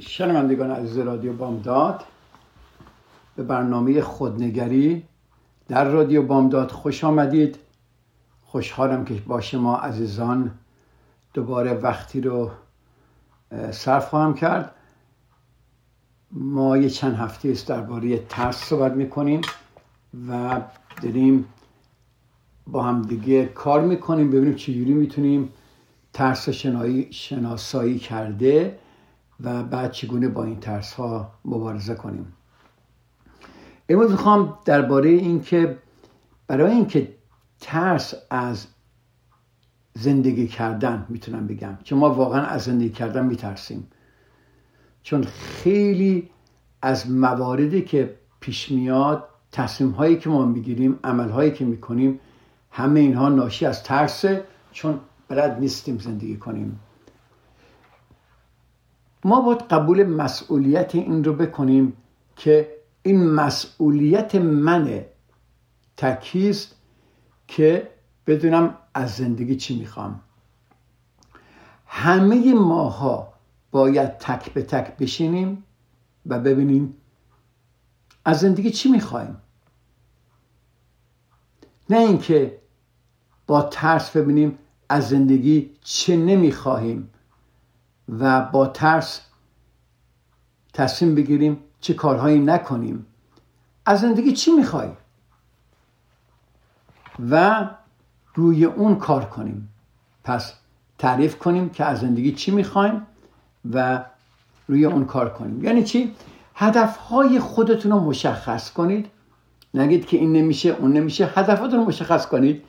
شنوندگان عزیز رادیو بامداد، به برنامه خودنگری در رادیو بامداد خوش آمدید. خوشحالم که با شما عزیزان دوباره وقتی رو صرف خواهم کرد. ما یه چند هفته است درباره ترس صحبت میکنیم و داریم با هم دیگه کار میکنیم ببینیم چجوری میتونیم ترس شناسایی کرده و بعد چگونه با این ترس ها مبارزه کنیم. امروز میخوام درباره این که برای اینکه ترس از زندگی کردن، میتونم بگم چون ما واقعا از زندگی کردن میترسیم، چون خیلی از مواردی که پیش میاد، تصمیم هایی که ما میگیریم، عمل هایی که میکنیم، همه اینها ناشی از ترسه، چون بلد نیستیم زندگی کنیم. ما باید قبول مسئولیت این رو بکنیم که این مسئولیت منه، تکیست که بدونم از زندگی چی میخوام. همه ماها باید تک به تک بشینیم و ببینیم از زندگی چی میخوایم، نه اینکه با ترس ببینیم از زندگی چه نمیخوایم و با ترس تصمیم بگیریم چه کارهایی نکنیم. از زندگی چی میخوای و روی اون کار کنیم. پس تعریف کنیم که از زندگی چی میخوایم و روی اون کار کنیم. یعنی چی؟ هدفهای خودتون رو مشخص کنید، نگید که این نمیشه اون نمیشه. هدفاتون رو مشخص کنید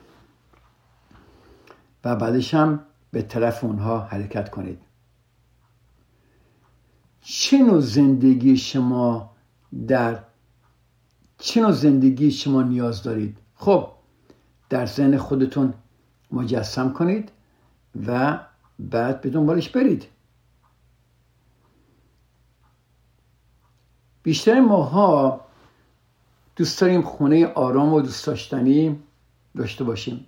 و بعدش هم به طرف اونها حرکت کنید. چه نوع زندگی شما نیاز دارید؟ خب در ذهن خودتون مجسم کنید و بعد به دنبالش برید. بیشتر ماها دوست داریم خونه آرام و دوست داشتنی داشته باشیم،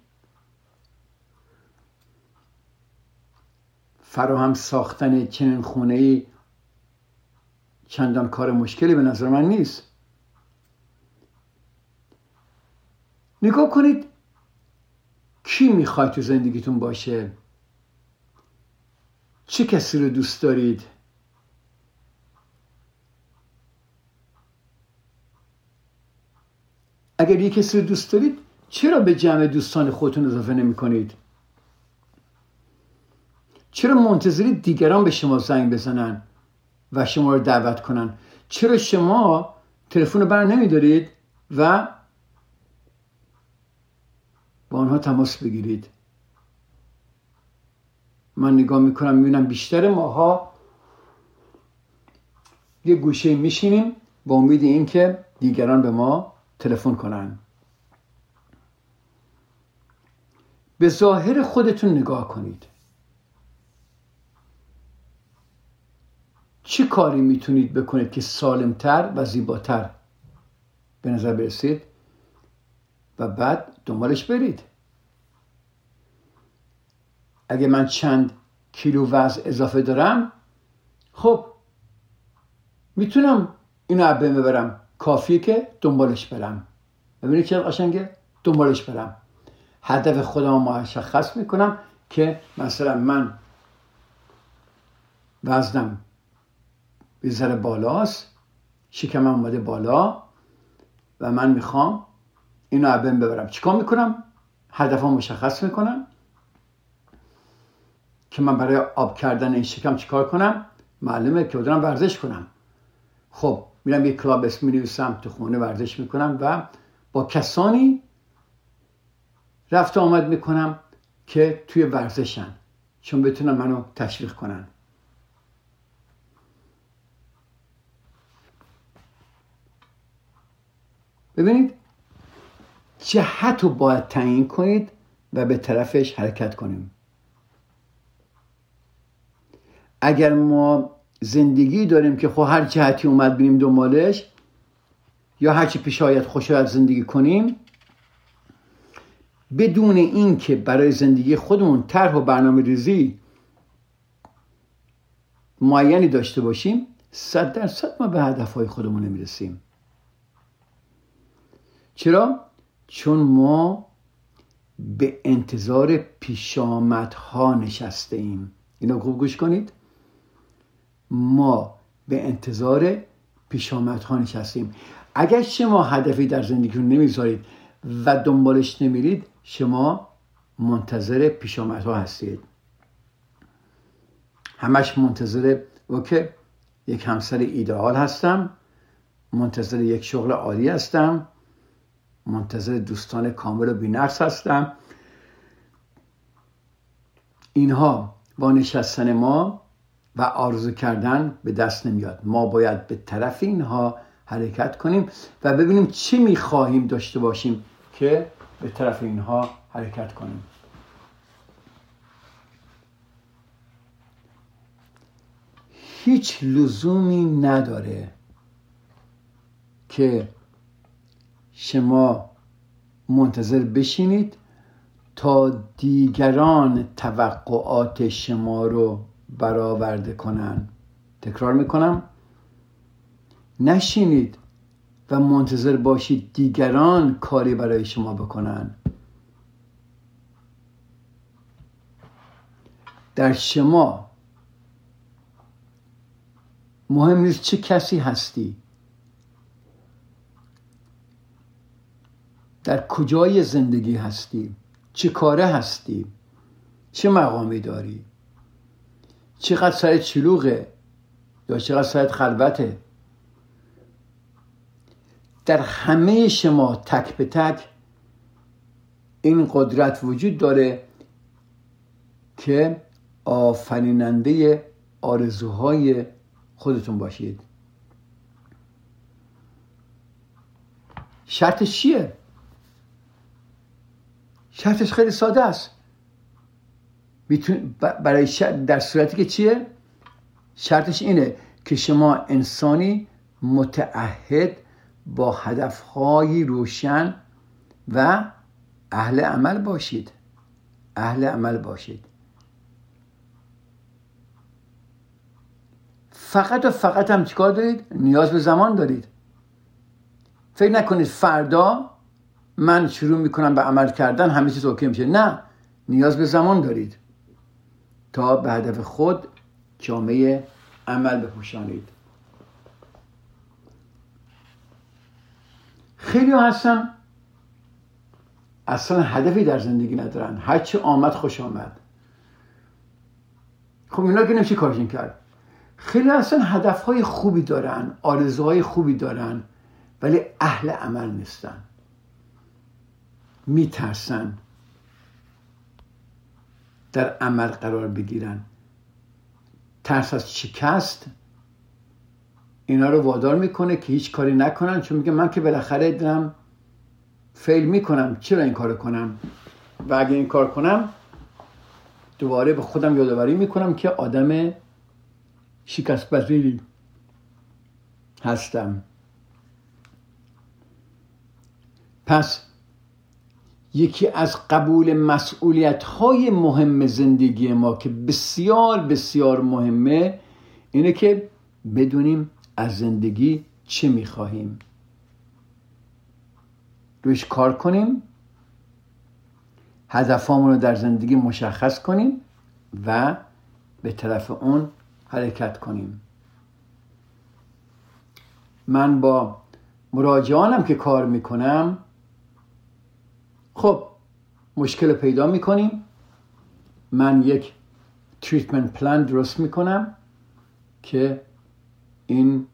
فراهم ساختن چنین خونه‌ای چندان کار مشکلی به نظر من نیست. نگاه کنید کی میخواید تو زندگیتون باشه، چه کسی رو دوست دارید، اگر یک کسی رو دوست دارید چرا به جمع دوستان خودتون اضافه نمی کنید؟ چرا منتظرید دیگران به شما زنگ بزنن و شما رو دعوت کنن؟ چرا شما تلفن رو بر نمیدارید و با آنها تماس بگیرید؟ من نگاه میکنم میبینم بیشتر ماها یه گوشه میشینیم با امید این که دیگران به ما تلفن کنن. به ظاهر خودتون نگاه کنید. چه کاری میتونید بکنید که سالمتر و زیباتر به نظر برسید و بعد دنبالش برید. اگه من چند کیلو وزن اضافه دارم، خب میتونم اینو عبه ببرم، کافیه که دنبالش برم. ببینید چقدر قشنگه، دنبالش برم. هدف خودم مشخص میکنم که مثلا من وزنم یه ذره بالاست، شکمم اومده بالا و من میخوام اینو عبم ببرم. چیکار میکنم؟ هدفم مشخص میکنم که من برای آب کردن این شکم چیکار کنم؟ معلومه که دارم ورزش کنم. خب میرم یک کلاب اسم می‌نویسم، تو خونه ورزش میکنم و با کسانی رفت آمد میکنم که توی ورزشن، چون بتونم منو تشویق کنن. ببینید جهت رو باید تعیین کنید و به طرفش حرکت کنیم. اگر ما زندگی داریم که خب هر جهتی اومد بینیم دنبالش، یا هرچی پیش آید خوش آید زندگی کنیم، بدون این که برای زندگی خودمون طرح و برنامه ریزی معینی داشته باشیم، 100% ما به هدفهای خودمون نمیرسیم. چرا؟ چون ما به انتظار پیشامدها نشسته ایم. اینو خوب گوش کنید، ما به انتظار پیشامدها نشسته ایم. اگر شما هدفی در زندگیتون نمیذارید و دنبالش نمیرید، شما منتظر پیشامدها هستید. همش منتظر اوکی یک همسر ایدئال هستم، منتظر یک شغل عالی هستم، منتظر دوستان کامل و بی‌نقص هستم. اینها با نشستن ما و آرزو کردن به دست نمیاد. ما باید به طرف اینها حرکت کنیم و ببینیم چی میخواهیم داشته باشیم که به طرف اینها حرکت کنیم. هیچ لزومی نداره که شما منتظر بشینید تا دیگران توقعات شما رو برآورده کنن. تکرار میکنم، نشینید و منتظر باشید دیگران کاری برای شما بکنن. در شما مهم نیست چه کسی هستی، در کجای زندگی هستی، چه کاره هستی، چه مقامی داری، چقدر سرت شلوغه یا چقدر سرت خلوته. در همه شما تک به تک این قدرت وجود داره که آفریننده آرزوهای خودتون باشید. شرطش چیه؟ شرطش خیلی ساده است. برای در صورتی که چیه؟ شرطش اینه که شما انسانی متعهد با هدفهای روشن و اهل عمل باشید. اهل عمل باشید. فقط و فقط هم چیکار دارید؟ نیاز به زمان دارید. فکر نکنید فردا من شروع میکنم به عمل کردن همه چیز اوکی میشه. نه، نیاز به زمان دارید تا به هدف خود جامعه عمل بپوشانید. خیلی هستن اصلا هدفی در زندگی ندارن، هرچی آمد خوش آمد. خب اینا که نمیشه کارشون کرد. خیلی اصلا هدفهای خوبی دارن، آرزوهای خوبی دارن، ولی اهل عمل نیستن. میترسن در عمل قرار بگیرن. ترس از شکست اینا رو وادار میکنه که هیچ کاری نکنن، چون میگه من که بالاخره دارم فیل میکنم، چرا این کارو کنم؟ و اگه این کار کنم دوباره به خودم یادآوری میکنم که آدم شکست پذیری هستم. پس یکی از قبول مسئولیت‌های مهم زندگی ما که بسیار بسیار مهمه اینه که بدونیم از زندگی چه می‌خواهیم، روش کار کنیم، هدفامون رو در زندگی مشخص کنیم و به طرف اون حرکت کنیم. من با مراجعانم که کار می‌کنم، خب مشکل پیدا میکنیم. من یک تریتمنت پلان درست میکنم که این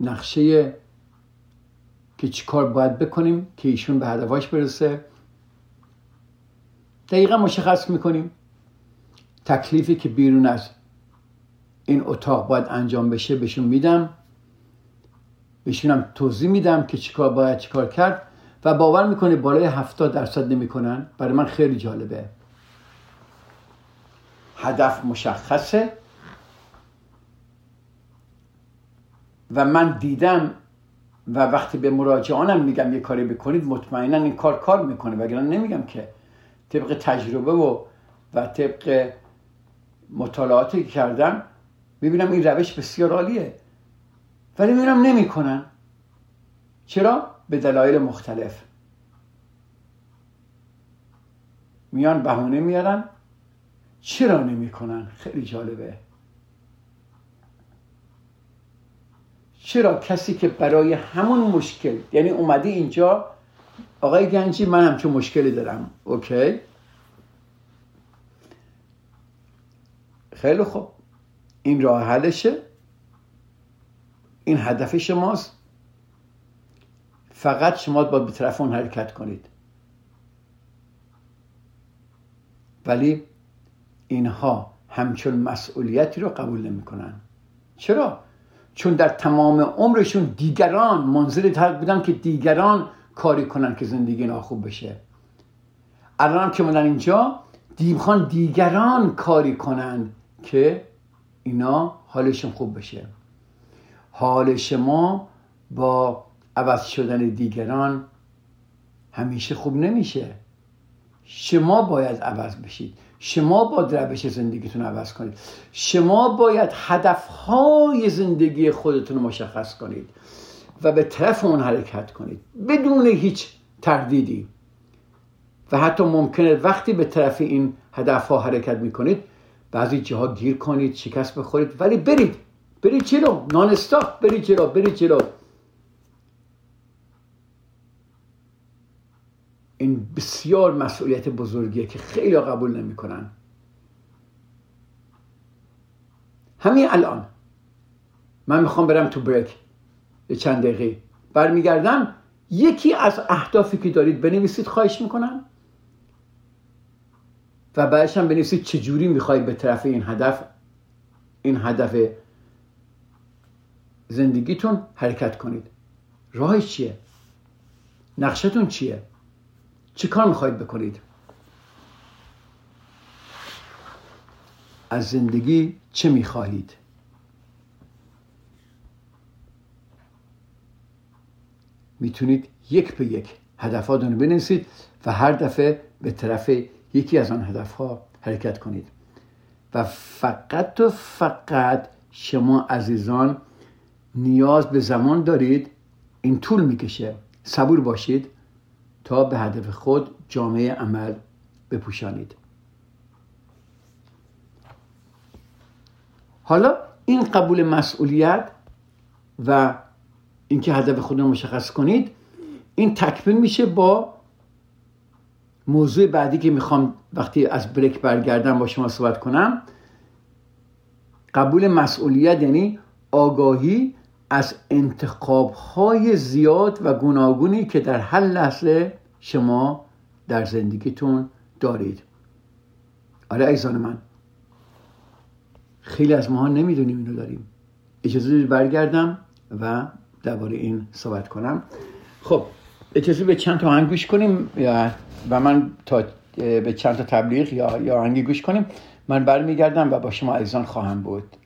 نقشه که چی کار باید بکنیم که ایشون به هدفش برسه دقیقا مشخص میکنیم. تکلیفی که بیرون از این اتاق باید انجام بشه بهشون میدم، بهشونم توضیح میدم که چیکار باید چیکار کرد و باور میکنه بالای 70% نمیکنن. برای من خیلی جالبه. هدف مشخصه و من دیدم و وقتی به مراجعانم میگم یه کاری بکنید مطمئنا این کار میکنه، وگرنه نمیگم که. طبق تجربه و طبق مطالعاتی که کردم میبینم این روش بسیار عالیه، ولی میبینم نمیکنن. چرا؟ به دلایل مختلف. میان بهونه میارن چرا نمیکنن. خیلی جالبه. چرا کسی که برای همون مشکل، یعنی اومدی اینجا آقای گنجی من هم چه مشکلی دارم، اوکی خیلی خوب، این راه حلشه، این هدف شماست، فقط شما باید به طرف اون حرکت کنید. ولی اینها همچون مسئولیتی رو قبول نمی کنن. چرا؟ چون در تمام عمرشون دیگران منظر تحقیق بودن که دیگران کاری کنن که زندگی اینا خوب بشه. الان هم که مدن اینجا دیمخان دیگران کاری کنن که اینا حالشون خوب بشه. حال شما با عوض شدن دیگران همیشه خوب نمیشه. شما باید عوض بشید. شما باید روش زندگیتون عوض کنید. شما باید هدفهای زندگی خودتون رو مشخص کنید و به طرف اون حرکت کنید بدون هیچ تردیدی. و حتی ممکنه وقتی به طرف این هدفها حرکت میکنید بعضی جاها گیر کنید، شکست بخورید، ولی برید جلو، نان استاپ، برید جلو. این بسیار مسئولیت بزرگیه که خیلی قبول نمیکنن. همین الان من میخوام برم تو بریک چند دقیقه، برمیگردم یکی از اهدافی که دارید بنویسید خواهش میکنم و بعدش هم بنویسید چجوری میخواید به طرف این هدف زندگیتون حرکت کنید. راهش چیه؟ نقشتون چیه؟ چه کار میخواید بکنید؟ از زندگی چه میخواهید؟ میتونید یک به یک هدفاتون رو بنویسید و هر دفعه به طرف یکی از آن هدفها حرکت کنید. و فقط و فقط شما عزیزان نیاز به زمان دارید. این طول میکشه. صبور باشید تا به هدف خود جامعه عمل بپوشانید. حالا این قبول مسئولیت و اینکه هدف خودتون رو مشخص کنید این تکمیل میشه با موضوع بعدی که میخوام وقتی از بریک برگردم با شما صحبت کنم. قبول مسئولیت یعنی آگاهی از انتخاب‌های زیاد و گوناگونی که در هر لحظه شما در زندگیتون دارید. آره عزیزان من، خیلی از ماها نمیدونیم اینو داریم. اجازه بدید برگردم و درباره این صحبت کنم. خب اجازه به چند تا آهنگ گوش کنیم و من تا به چند تا تبلیغ یا آهنگی گوش کنیم. من برمیگردم و با شما عزیزان خواهم بود.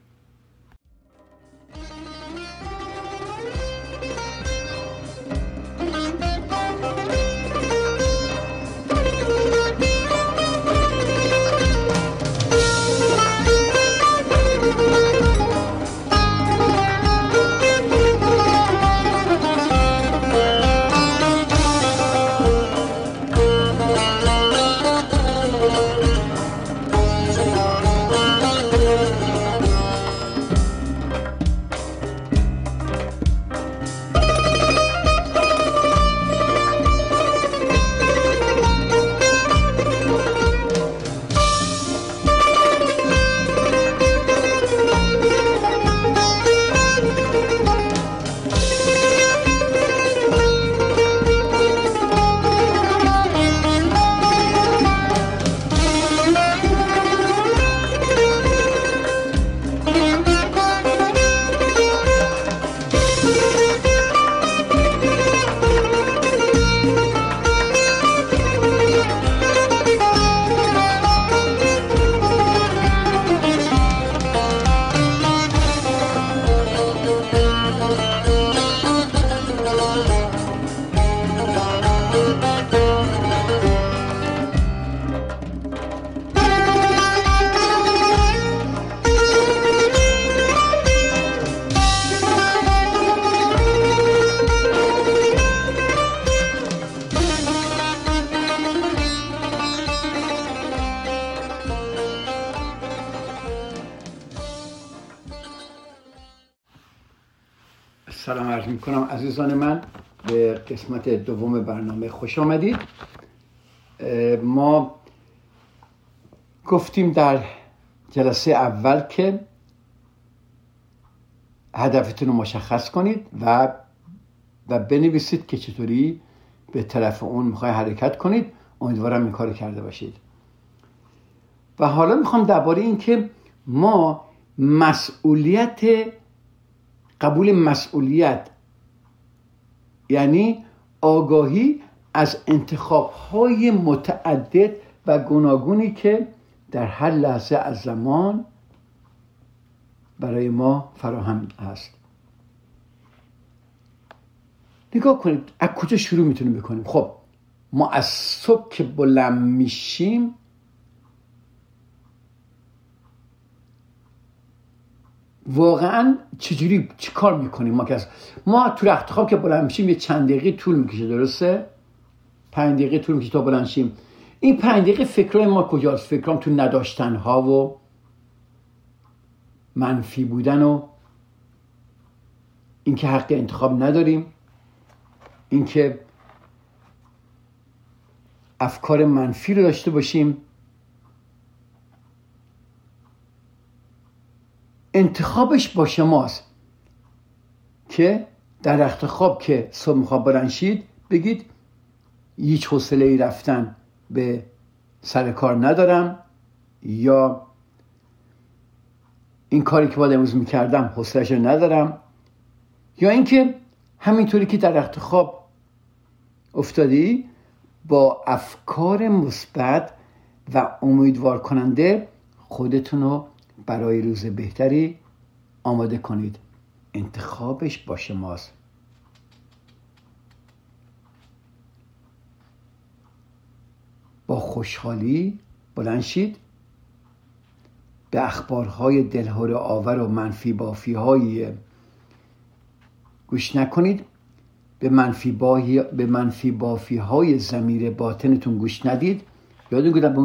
سلام عرض میکنم عزیزان من، به قسمت دوم برنامه خوش آمدید. ما گفتیم در جلسه اول که هدفتون رو مشخص کنید و بنویسید که چطوری به طرف اون میخوای حرکت کنید. امیدوارم این کار کرده باشید. و حالا میخوام درباره این که ما قبول مسئولیت یعنی آگاهی از انتخاب‌های متعدد و گوناگونی که در هر لحظه از زمان برای ما فراهم هست. نگاه کنید از کجا شروع میتونیم بکنیم. خب ما از صبح که بلند میشیم واقعا چجوری چی کار میکنیم؟ ما تو رخت خواب که بلند میشیم یه چند دقیقه طول میکشه، درسته؟ 5 دقیقه طول میکشه تا بلند شیم. این 5 دقیقه فکرای ما کجاست؟ فکرام تو نداشتنها و منفی بودن و اینکه حق انتخاب نداریم، اینکه افکار منفی رو داشته باشیم. انتخابش با شماست که در رخت خواب که صبح میخواب برنشید بگید هیچ حوصله‌ای رفتن به سر کار ندارم، یا این کاری که باید امروز میکردم حوصله‌اش رو ندارم، یا اینکه همینطوری که در رخت خواب افتادی با افکار مثبت و امیدوار کننده خودتون رو برای روز بهتری آماده کنید. انتخابش با شماست. با خوشحالی بلند شید، به اخبارهای دلهره آور و منفی بافی‌های گوش نکنید، به منفی بافی‌های ضمیر باطنتون گوش ندید. یادتون گفتم به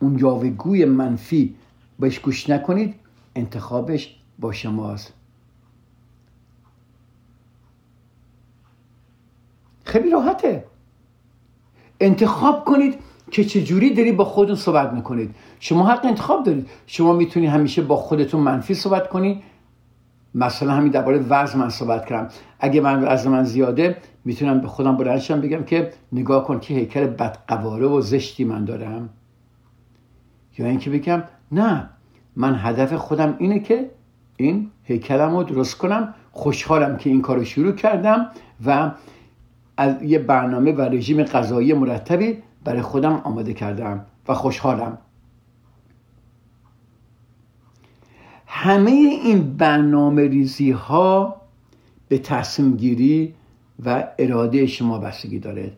اون یاوه‌گوی منفی بهش گوش نکنید. انتخابش با شماست. خیلی راحته. انتخاب کنید که چجوری داری با خودتون صحبت میکنید. شما حق انتخاب دارید. شما میتونید همیشه با خودتون منفی صحبت کنید. مثلا همین درباره وزن من صحبت کردم. اگه وزن من زیاده، میتونم به خودم بلندشم بگم که نگاه کن که هیکل بدقواره و زشتی من دارم. یا اینکه بگم نه، من هدف خودم اینه که این هیکلم رو درست کنم، خوشحالم که این کارو شروع کردم و از یه برنامه و رژیم غذایی مرتبی برای خودم آماده کردم و خوشحالم. همه این برنامه ریزی ها به تصمیم گیری و اراده شما بستگی داره.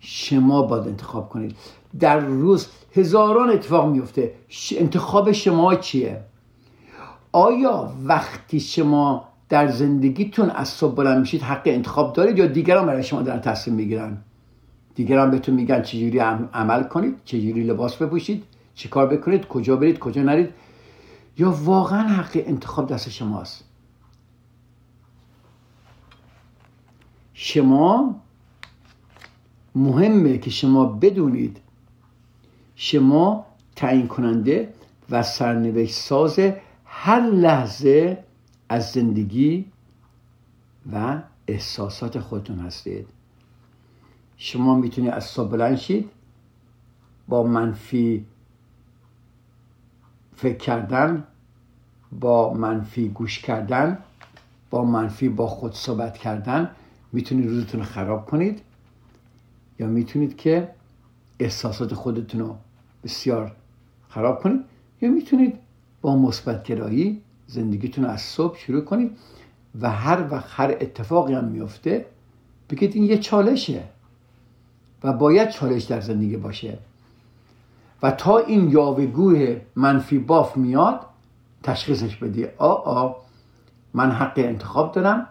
شما باید انتخاب کنید. در روز هزاران اتفاق میفته. انتخاب شما چیه؟ آیا وقتی شما در زندگیتون از صبح بلند میشید حق انتخاب دارید، یا دیگران برای شما دارن تصمیم میگیرن؟ دیگران بهتون میگن چجوری عمل کنید، چجوری لباس بپوشید، چی کار بکنید، کجا برید، کجا نرید؟ یا واقعا حق انتخاب دست شماست؟ مهمه که شما بدونید شما تعیین کننده و سرنوشت ساز هر لحظه از زندگی و احساسات خودتون هستید. شما میتونید از صبح بلند شید با منفی فکر کردن، با منفی گوش کردن، با منفی با خود صحبت کردن میتونید روزتون رو خراب کنید، یا میتونید که احساسات خودتون رو بسیار خراب کنید، یا میتونید با مثبت گرایی زندگیتون رو از صبح شروع کنید و هر اتفاقی هم میفته بگید این یه چالشه و باید چالش در زندگی باشه. و تا این یاوه‌گوی منفی باف میاد تشخیصش بدی. من حق انتخاب دارم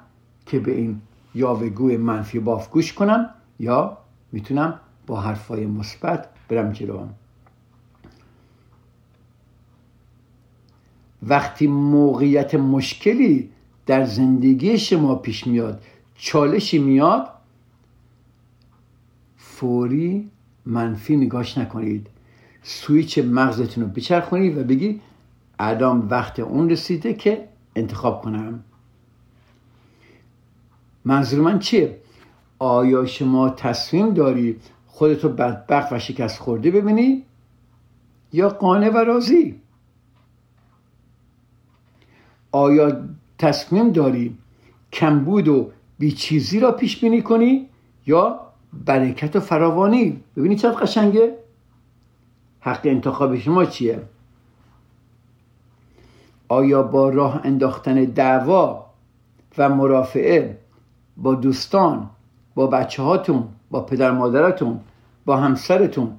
که به این یاوه‌گوی منفی باف گوش کنم، یا میتونم با حرفای مثبت برم جلو. وقتی موقعیت مشکلی در زندگی شما پیش میاد، چالشی میاد، فوری منفی نگاش نکنید. سویچ مغزتون رو بچرخونید و بگید الان وقت اون رسیده که انتخاب کنم. منظور من چیه؟ آیا شما تصمیم داری خودتو بدبخت و شکست خورده ببینی یا قانع و راضی؟ آیا تصمیم داری کمبود و بیچیزی را پیش بینی کنی یا برکت و فراوانی؟ ببینید چقدر قشنگه. حق انتخاب شما چیه؟ آیا با راه انداختن دعوا و مرافعه با دوستان، با بچه هاتون، با پدر مادرتون، با همسرتون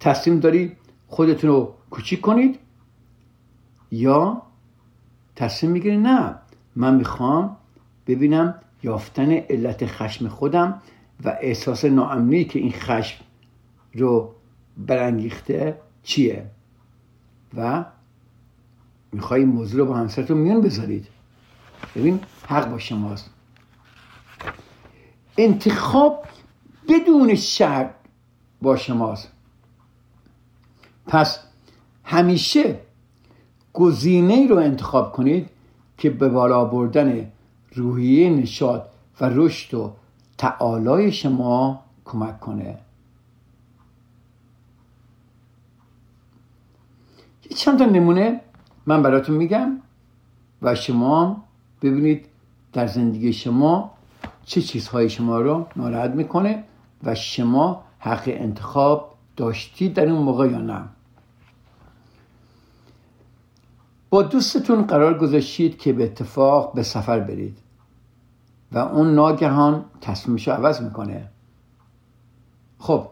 تصمیم داری خودتون رو کوچیک کنید یا تصمیم میگیری نه، من میخوام ببینم یافتن علت خشم خودم و احساس ناامنی که این خشم رو برانگیخته چیه و میخوایی موضوع رو با همسرتون میان بذارید. ببین حق با شماست. انتخاب بدون شک با شماست. پس همیشه گزینه‌ای رو انتخاب کنید که به بالا بردن روحیه نشاط و رشد و تعالای شما کمک کنه. چند تا نمونه من براتون میگم و شما ببینید در زندگی شما چه چیزهای شما رو ناراحت میکنه و شما حق انتخاب داشتید در اون موقع یا نه. با دوستتون قرار گذاشتید که به اتفاق به سفر برید و اون ناگهان تصمیمش رو عوض میکنه. خب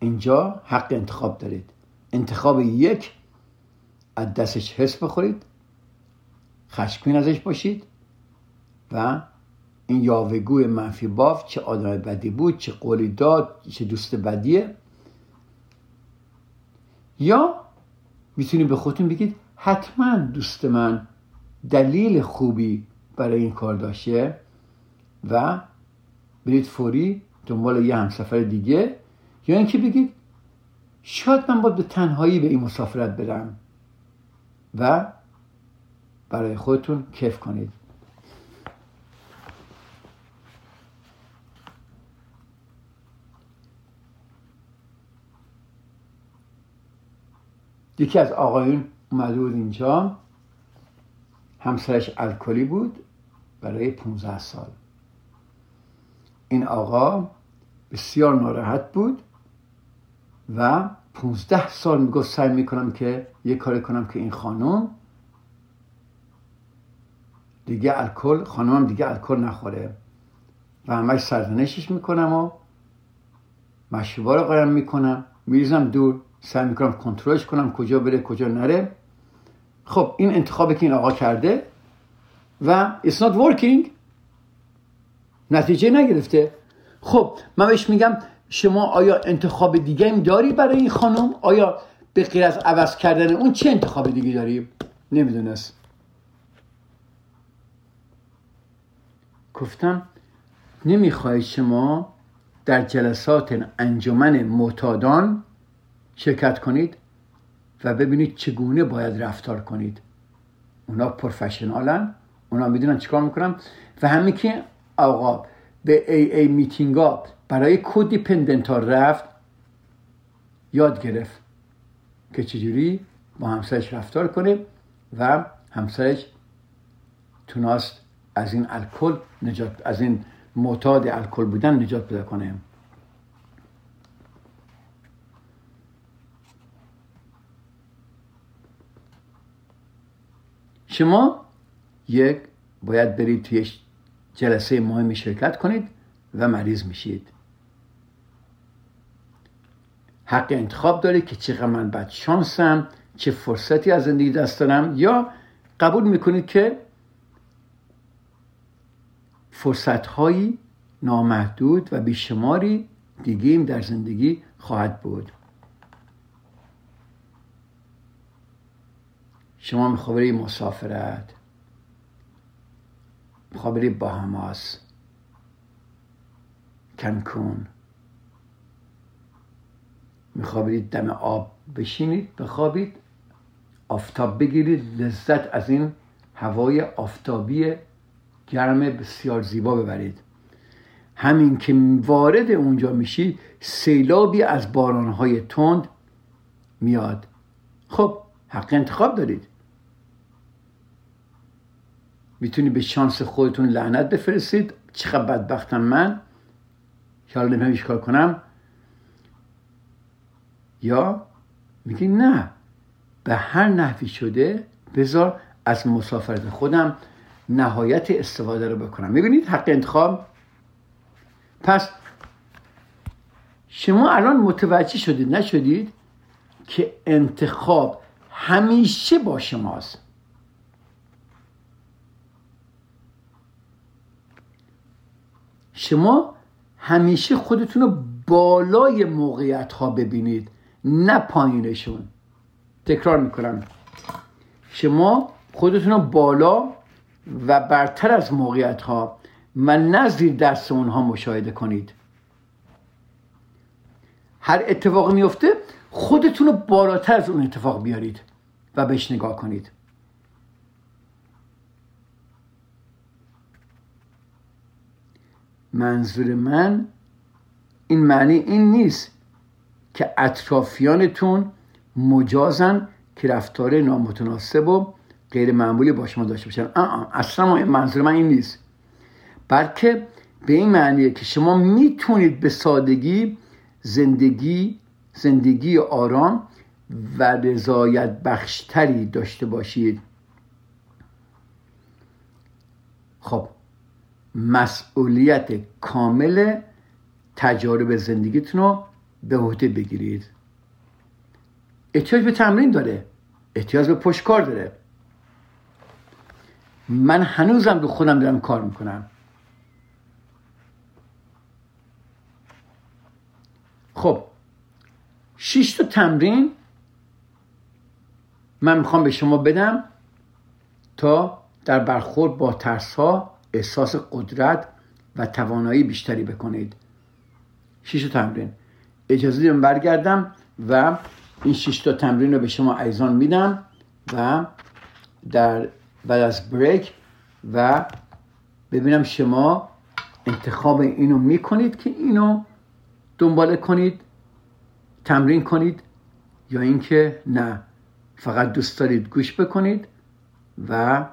اینجا حق انتخاب دارید. انتخاب یک، از دستش حس بخورید، خشمگین ازش باشید و این یاوه‌گوی منفی باف، چه آدم بدی بود، چه قولی داد، چه دوست بدیه. یا میتونید به خودتون بگید حتما دوست من دلیل خوبی برای این کار داشته و برید فوری دنبال یه همسفر دیگه. یا اینکه بگید شاید من باید به تنهایی به این مسافرت برم و برای خودتون کیف کنید. یکی از آقایون اومده بود اینجا، همسرش الکلی بود برای 15 سال. این آقا بسیار ناراحت بود و 15 سال میگفت سعی میکنم که یه کاری کنم که این خانم دیگه الکل، خانمم دیگه الکل نخوره و همش سرزنشش میکنم و مشروبا رو قایم میکنم، میریزم دور، سعی میکنم کنترلش کنم کجا بره کجا نره. خب این انتخابی که این آقا کرده و it's not working، نتیجه نگرفته. خب من بهش میگم شما آیا انتخاب دیگه هم داری برای این خانم؟ آیا به غیر از عوض کردن اون چه انتخاب دیگه داری؟ نمیدونست. گفتم نمیخوای شما در جلسات انجمن معتادان شرکت کنید و ببینید چگونه باید رفتار کنید؟ اونا پروفشنالن، اونا میدونن چیکار میکنن. و همین که آقا به ای میتینگا برای کودیپندنت ها رفت، یاد گرفت که چجوری با همسرش رفتار کنه و همسرش تونست از این الکل نجات، از این معتاد الکل بودن نجات پیدا کنه. شما یک باید برید توی جلسه مهمی شرکت کنید و مریض میشید. حق انتخاب دارید که چقدر من بد شانسم، چه فرصتی از زندگی دست دارم، یا قبول میکنید که فرصت‌های نامحدود و بیشماری دیگه‌ایم در زندگی خواهد بود. شما میخوای مسافرت، مخابره باهاماس، کنکون، میخوابید دم آب بشینید، بخوابید، آفتاب بگیرید، لذت از این هوای آفتابی گرم بسیار زیبا ببرید. همین که وارد اونجا میشید سیلابی از بارانهای تند میاد. خب حق انتخاب دارید، میتونی به شانس خودتون لعنت بفرستید، چقدر بدبختم من که حالا نمی‌فهمم چیکار کنم، یا میگی نه به هر نحوی شده بذار از مسافرت خودم نهایت استفاده رو بکنم. میبینید حق انتخاب. پس شما الان متوجه شدید نشدید که انتخاب همیشه با شماست. شما همیشه خودتون رو بالای موقعیت ها ببینید نه پایینشون. تکرار میکنم، شما خودتون رو بالا و برتر از موقعیت ها و نه زیر دست اونها مشاهده کنید. هر اتفاقی میفته خودتون رو بالاتر از اون اتفاق بیارید و بهش نگاه کنید. منظور من این معنی این نیست که اطرافیانتون مجازن که رفتار نامتناسب و غیر معمولی با شما داشته باشن. اصلا منظور من این نیست، بلکه به این معنیه که شما میتونید به سادگی زندگی آرام و رضایت بخشتری داشته باشید. خب مسئولیت کامل تجارب زندگیتون رو به عهده بگیرید. احتیاج به تمرین داره، احتیاج به پشتکار داره. من هنوزم به خودم دارم کار میکنم. خب 6 تا تمرین من میخوام به شما بدم تا در برخورد با ترس‌ها احساس قدرت و توانایی بیشتری بکنید. 6 تمرین. اجازه دیدم برگردم و این 6 تا تمرین رو به شما ایزان میدم و در بعد از بریک و ببینم شما انتخاب اینو میکنید که اینو دنبال کنید، تمرین کنید، یا اینکه نه فقط دوست دارید گوش بکنید و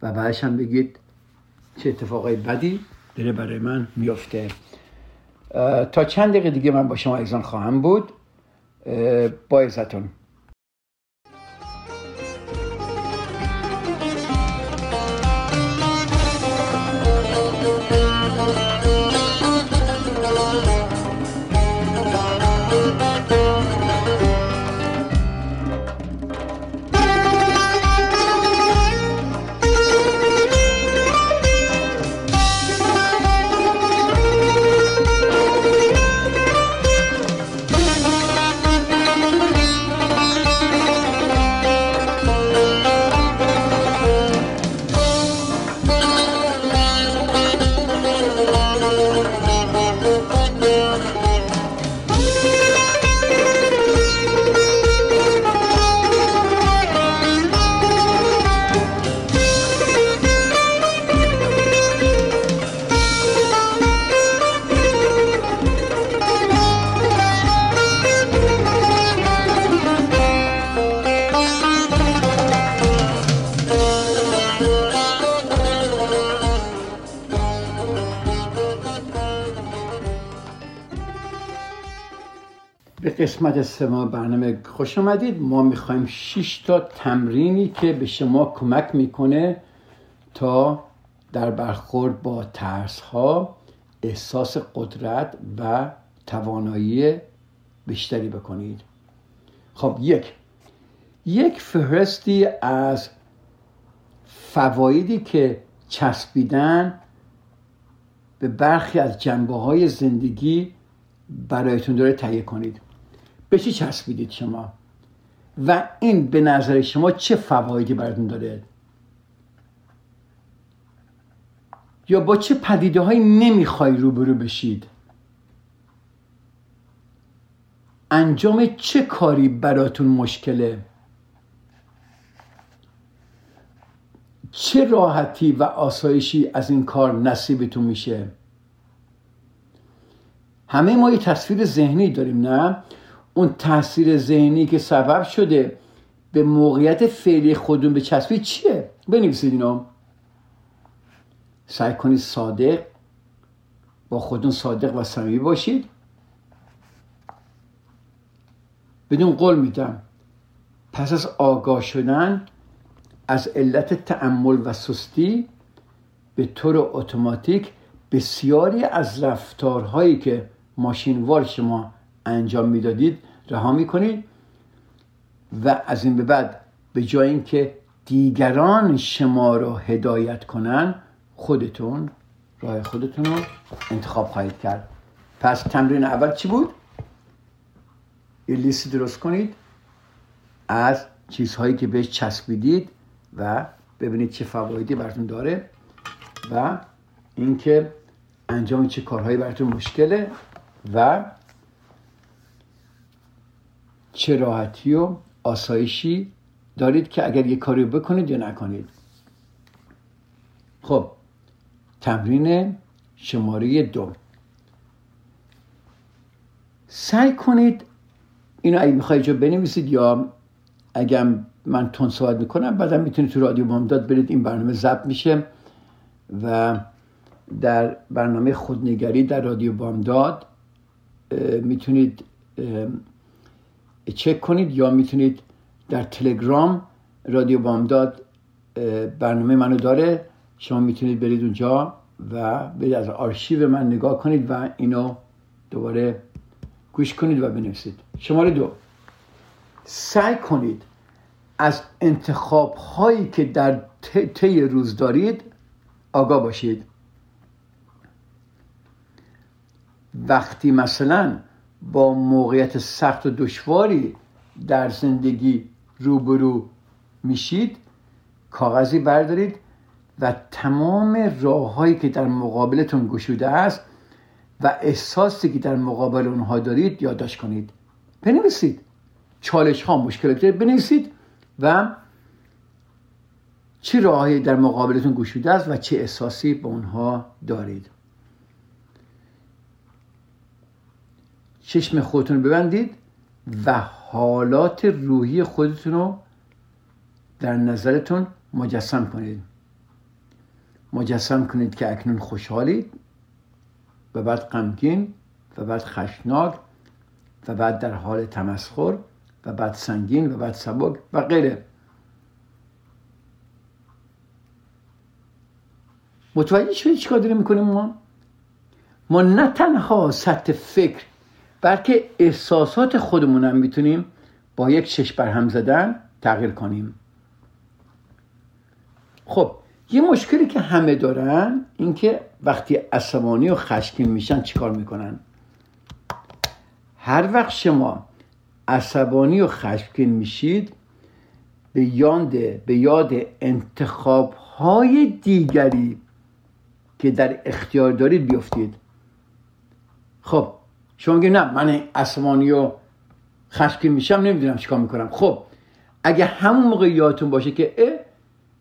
بعدش هم بگید چه اتفاقای بدی داره برای من میفته. تا چند دقیقه دیگه من با شما ایزان خواهم بود. با عزتون. قسمت سوم برنامه خوش آمدید. ما میخوایم 6 تا تمرینی که به شما کمک میکنه تا در برخورد با ترس ها احساس قدرت و توانایی بیشتری بکنید. خب یک فهرستی از فوایدی که چسبیدن به برخی از جنبه های زندگی برایتون داره تهیه کنید. به چی چسبیدید شما و این به نظر شما چه فوایدی براتون داره؟ یا با چه پدیده‌هایی نمی‌خوای روبرو بشید؟ انجام چه کاری براتون مشکله؟ چه راحتی و آسایشی از این کار نصیبتون میشه؟ همه ما یه تصویر ذهنی داریم، نه؟ اون تاثیر ذهنی که سبب شده به موقعیت فعلی خودمون بچسبید چیه؟ بنویسید اینو. سعی کنید صادق با خودتون صادق و صمیمی باشید. بدون قول میدم پس از آگاه شدن از علت تأمل و سستی به طور اتوماتیک بسیاری از رفتارهایی که ماشینوار شما انجام میدادید رها میکنید و از این به بعد به جای اینکه دیگران شما را هدایت کنن خودتون راه خودتون رو انتخاب خواهید کرد. پس تمرین اول چی بود؟ یه لیست درست کنید از چیزهایی که بهش چسبیدید و ببینید چه فوایدی براتون داره و اینکه انجام چه کارهایی براتون مشکله و چه راحتی و آسایشی دارید که اگر یه کاری بکنید یا نکنید. خب تمرین شماره 2، سعی کنید اینو اگه میخواید جا بنویسید یا اگر من تون صحبت میکنم بعدم میتونید تو رادیو بامداد برید، این برنامه ضبط میشه و در برنامه خودنگری در رادیو بامداد میتونید چک کنید یا میتونید در تلگرام رادیو بامداد برنامه منو داره، شما میتونید برید اونجا و برید از آرشیو من نگاه کنید و اینو دوباره گوش کنید و بنویسید. شماره 2، سعی کنید از انتخاب هایی که در طی روز دارید آگاه باشید. وقتی مثلا با موقعیت سخت و دشواری در زندگی روبرو میشید کاغذی بردارید و تمام راه‌هایی که در مقابلتون گشوده است و احساسی که در مقابل اونها دارید یادداشت کنید. بنویسید چالش‌ها، مشکلاتی بنویسید و چه راه‌هایی در مقابلتون گشوده است و چه احساسی به اونها دارید. چشم خودتون ببندید و حالات روحی خودتون رو در نظرتون مجسم کنید. مجسم کنید که اکنون خوشحالید و بعد غمگین و بعد خشناک و بعد در حال تمسخر و بعد سنگین و بعد سبک و غیره. متوجه شدید چیکار داریم میکنیم؟ ما نه تنها سطح فکر بلکه احساسات خودمون هم میتونیم با یک چش برهم زدن تغییر کنیم. خب یه مشکلی که همه دارن این که وقتی عصبانی و خشمگین میشن چیکار میکنن؟ هر وقت شما عصبانی و خشمگین میشید به یاد انتخاب‌های دیگری که در اختیار دارید بیافتید. خب شما میگید نه من عصبانی و خشمگین میشم نمیدونم چیکار میکنم. خب اگه همون موقع یادتون باشه که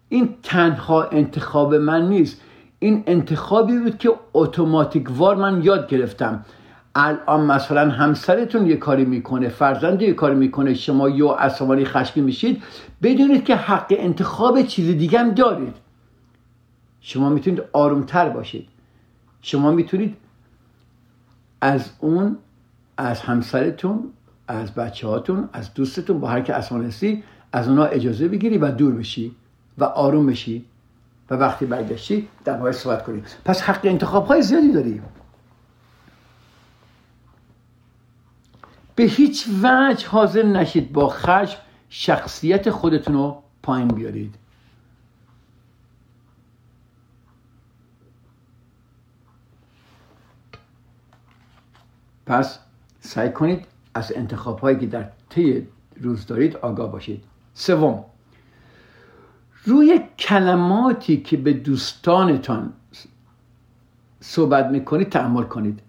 این تنها انتخاب من نیست، این انتخابی بود که اتوماتیک وار من یاد گرفتم. الان مثلا همسرتون یه کاری میکنه، فرزند یه کاری میکنه، شما یه عصبانی خشمگین میشید، بدونید که حق انتخاب چیز دیگه هم دارید. شما میتونید آرومتر باشید، شما میتونید از همسرتون، از بچه هاتون، از دوستتون، با هر که عصبانی هستی از اونا اجازه بگیری و دور بشی و آروم بشی و وقتی برگشتی در باید صحبت کنی. پس حق انتخاب های زیادی داریم. به هیچ وجه حاضر نشید با خشم شخصیت خودتون رو پایین بیارید. پس سعی کنید از انتخاب هایی که در طی روز دارید آگاه باشید. 3، روی کلماتی که به دوستانتان صحبت میکنید تأمل کنید.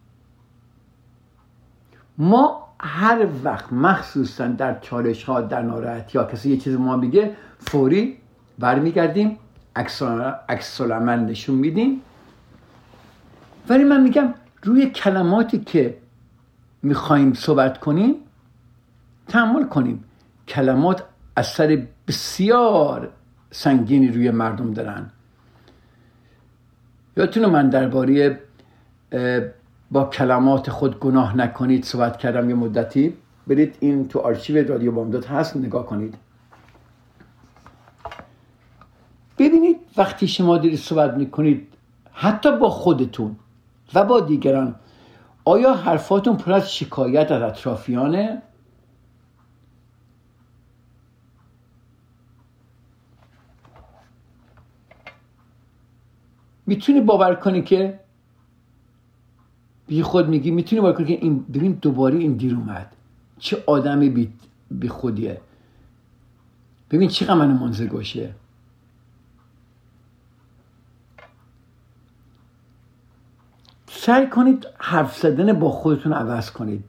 ما هر وقت مخصوصا در چالش ها، در ناراحتی ها، کسی یه چیز ما میگه فوری برمیگردیم عکس العمل نشون میدیم. ولی من میگم روی کلماتی که میخوایم صحبت کنیم تأمل کنیم. کلمات اثر بسیار سنگینی روی مردم دارن. یادتونه من درباره با کلمات خود گناه نکنید صحبت کردم یه مدتی. برید این تو آرشیو رادیو بامداد هست، نگاه کنید ببینید وقتی شما دارید صحبت میکنید حتی با خودتون و با دیگران، آیا حرفاتون پر از شکایت از اطرافیانه؟ میتونی باور کنی که بی خود میگی، میتونی باور کنی که این ببین دوباره این دیر اومد، چه آدمی بی خودیه، ببین چه غم منظر گوشه. سعی کنید حرف زدن با خودتون عوض کنید.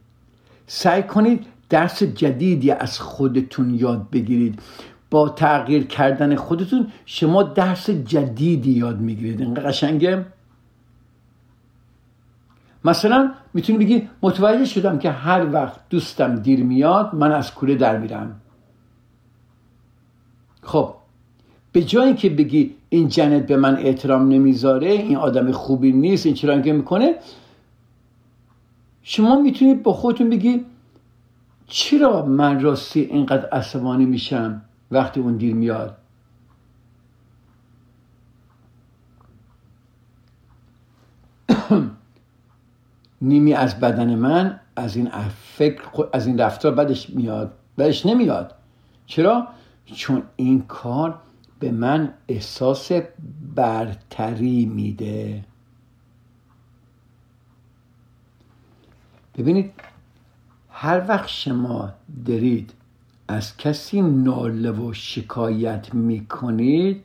سعی کنید درس جدیدی از خودتون یاد بگیرید. با تغییر کردن خودتون شما درس جدیدی یاد میگیرید. اینقدر قشنگه. مثلا میتونی بگی متوجه شدم که هر وقت دوستم دیر میاد من از کوره در میرم. خب به جای اینکه بگی این جنت به من احترام نمیذاره، این آدم خوبی نیست، این چرا که میکنه، شما میتونید با خودتون بگی چرا من راستی اینقدر عصبانی میشم وقتی اون دیر میاد؟ نیمی از بدن من از این فکر، از این رفتار بدش نمیاد. چرا؟ چون این کار به من احساس برتری میده. ببینید هر وقت شما دارید از کسی ناله و شکایت میکنید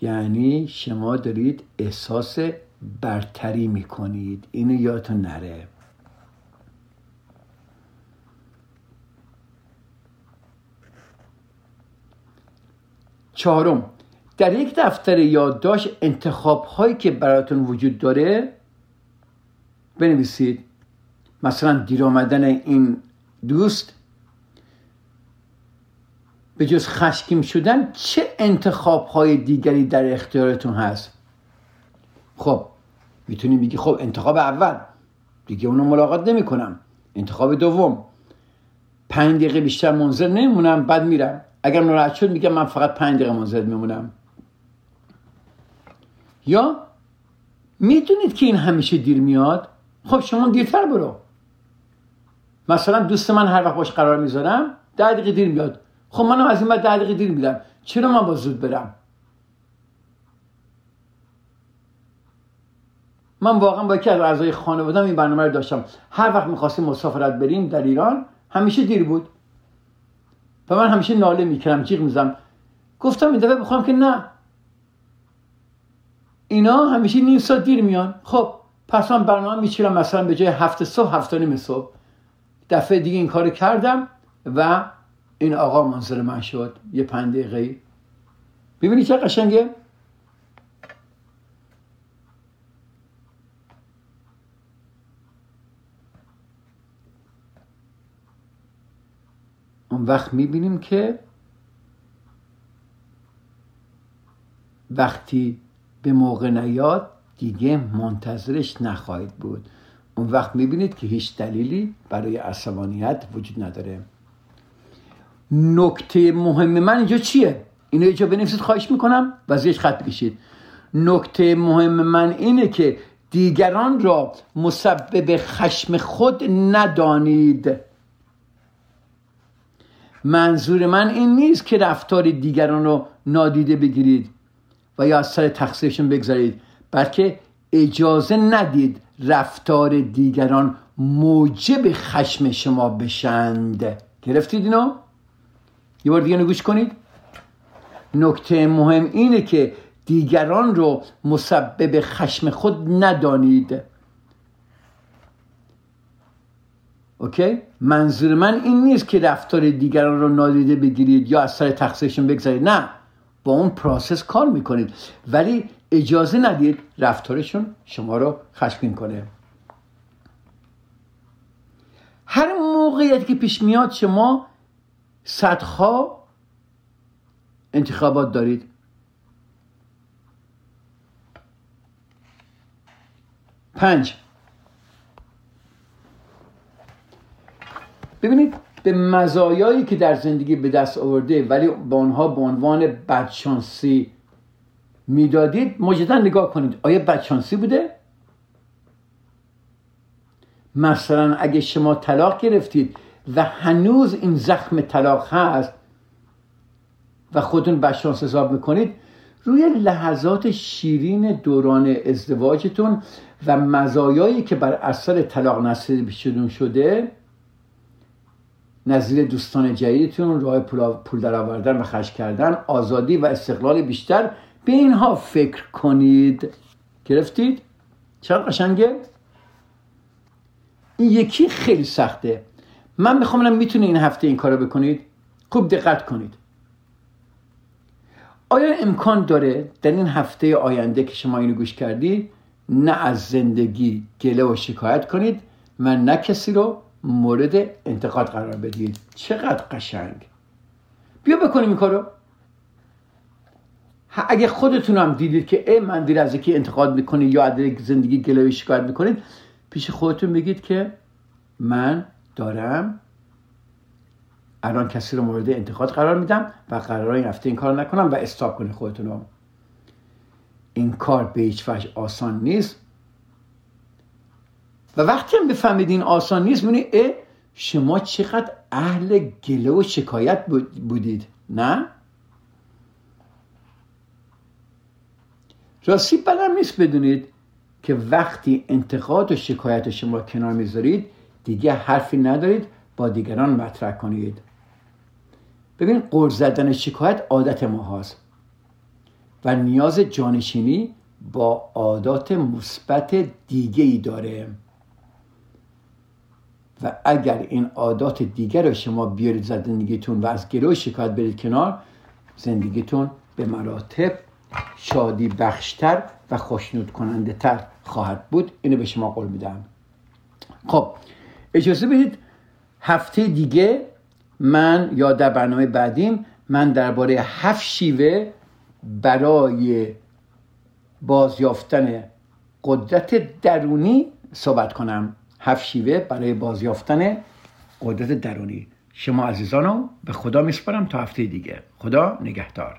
یعنی شما دارید احساس برتری میکنید. اینو یادتون نره. چهارم، در یک دفتر یادداشت انتخاب هایی که براتون وجود داره بنویسید. مثلا دیر آمدن این دوست، به جز خشمگین شدن چه انتخاب های دیگری در اختیارتون هست؟ خب میتونی بگی خب انتخاب اول دیگه اونو ملاقات نمی کنم، انتخاب دوم 5 دقیقه بیشتر منتظر نمیمونم بعد میرم، اگر ناراحت شد میگم من فقط 5 دقیقه منتظر میمونم. یا میدونید که این همیشه دیر میاد، خب شما دیرتر برو. مثلا دوست من هر وقت باش قرار میذارم 10 دقیقه دیر میاد، خب منم از این بعد 10 دقیقه دیر میرم، چرا من باید زود برم؟ من واقعا با یکی از اعضای خانواده‌ام این برنامه رو داشتم. هر وقت می‌خواستیم مسافرت بریم در ایران همیشه دیر بود و من همیشه ناله میکردم، جیغ می‌زدم. گفتم این دفعه بخوام که نه، اینا همیشه نیم ساعت دیر میان. خب پس من برنامه می‌چینم مثلا به جای 7 صبح 7:30. دفعه دیگه این کارو کردم و این آقا منظر من شد یه 5 دقیقه‌ای. ببینید چه قشنگه. اون وقت میبینیم که وقتی به موقع نیاد دیگه منتظرش نخواهید بود. اون وقت میبینید که هیچ دلیلی برای عصبانیت وجود نداره. نکته مهم من اینجا چیه؟ اینو اینجا بنویسید خواهش میکنم و زیرش خط بکشید. نکته مهم من اینه که دیگران را مسبب خشم خود ندانید. منظور من این نیست که رفتار دیگران رو نادیده بگیرید و یا از سر تقصیرشون بگذارید، بلکه اجازه ندید رفتار دیگران موجب خشم شما بشند. گرفتید اینو؟ یه بار دیگه گوش کنید. نکته مهم اینه که دیگران رو مسبب خشم خود ندانید. اوکی؟ منظور من این نیست که رفتار دیگران رو نادیده بگیرید یا از سر تخصیصشون بگذارید، نه، با اون پروسس کار میکنید، ولی اجازه ندید رفتارشون شما رو خشمگین کنه. هر موقعیتی که پیش میاد شما صدها انتخابات دارید. پنج، ببینید به مزایایی که در زندگی به دست آورده ولی با آنها به عنوان بدشانسی میدادید مجددا نگاه کنید. آیا بدشانسی بوده؟ مثلا اگه شما طلاق گرفتید و هنوز این زخم طلاق هست و خودتون بدشانس حساب میکنید، روی لحظات شیرین دوران ازدواجتون و مزایایی که بر اثر طلاق نصیب شدون شده، نظیر دوستان جدیدتون، راه پول در آوردن و خرج کردن، آزادی و استقلال بیشتر، به اینها فکر کنید. گرفتید؟ چقدر قشنگه؟ این یکی خیلی سخته. من میخوام ببینم میتونید این هفته این کارو بکنید؟ خوب دقت کنید. آیا امکان داره در این هفته آینده که شما اینو گوش کردید نه از زندگی گله و شکایت کنید و نه کسی رو مورد انتقاد قرار بدید؟ چقدر قشنگ. بیا بکنیم این کارو. اگه خودتون هم دیدید که من دیر از یکی انتقاد میکنید یا از زندگی گله و شکایت میکنید، پیش خودتون بگید که من دارم الان کسی رو مورد انتقاد قرار میدم و قراره این هفته این کار نکنم و استاپ کنید خودتون رو. این کار به هیچ وجه آسان نیست و وقتی هم بفهمید این آسان نیست میبینید شما چقدر اهل گله و شکایت بودید، نه؟ راستی بدم نیست بدونید که وقتی انتقاد و شکایت شما کنار میذارید دیگه حرفی ندارید با دیگران مطرح کنید. ببین، قرض زدن شکایت عادت ما هاست و نیاز جانشینی با عادات مثبت دیگه ای داره و اگر این عادات دیگر رو شما بیارید زندگیتون و از گله و شکایت برید کنار، زندگیتون به مراتب شادی بخشتر و خوشنود کننده تر خواهد بود. اینو به شما قول میدم. خب اجازه بدید هفته دیگه من یا در برنامه بعدیم من درباره 7 شیوه برای بازیافتن قدرت درونی صحبت کنم. 7 شیوه برای بازیافتن قدرت درونی. شما عزیزانو به خدا میسپارم تا هفته دیگه. خدا نگهدار.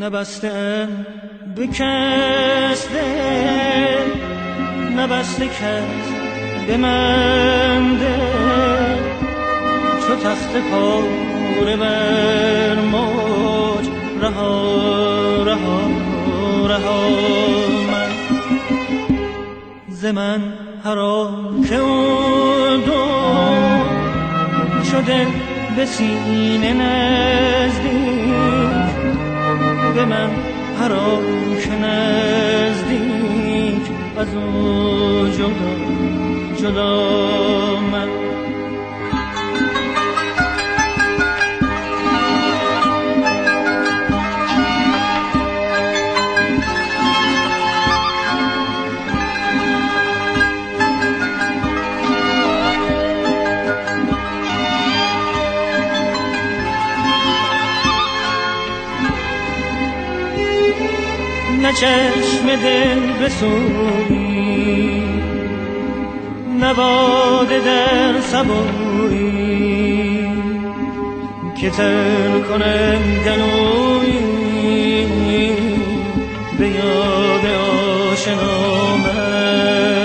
نبستم به کس دل، نبسته کس به من دل، چو تخت پاره بر موج رها رها رها من ز من هرا که اون دور شده به سینه نزدیک به من هر آن که نزدیک از او جدا جدا من نه چشم دل بسوزی، نه باده در سبویی که تر کنم گلویی به یاد آشنا من.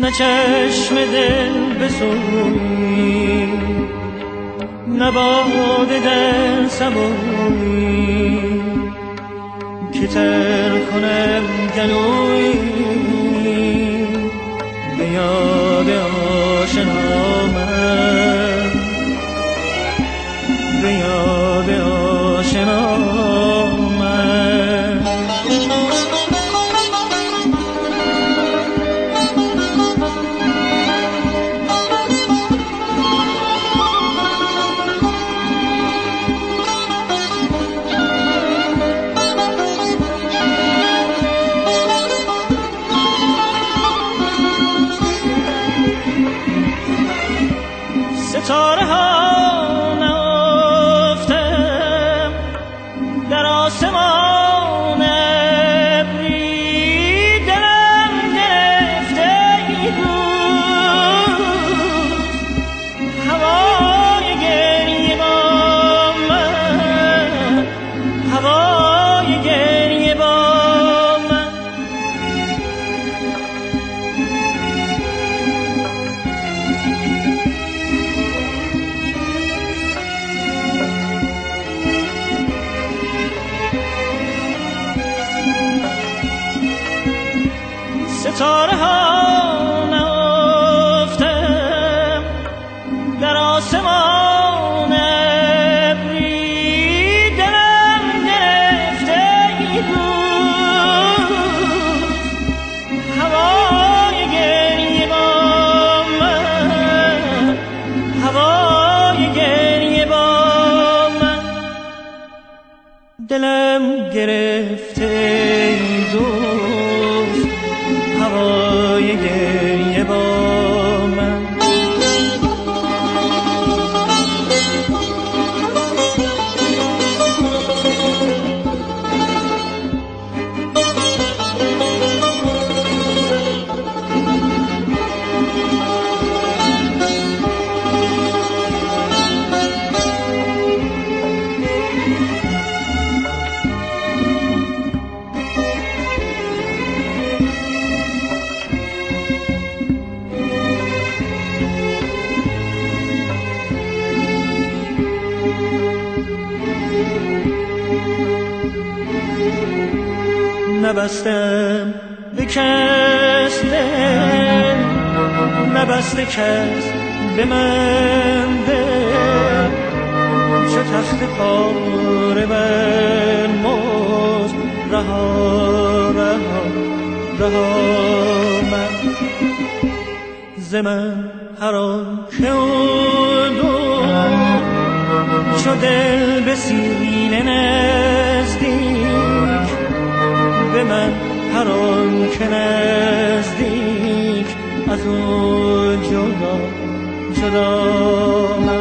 نه چشم دل بسوزی، نه باده در سبویی که تر کنم گلویی به یاد آشنا من، به یاد آشنا من. ستاره ها نافتم در آسمان ابری، دلم گرفته بود هوای گریه با من، هوای گریه با من. ستاره ها نافتم در آسمان ابری، دلم گرفته بود هوای گریه با من، هوای گریه با من. دلم گرفته هوای گریه با من. نبستم به کس دل، نبسته کس به من دل، چو تخت پاره بر مزد رها رها رها من. ز من هر آن که اردم چو دل به سینه نزدیک، به من هر آن که نزدیک از او جدا جدا من.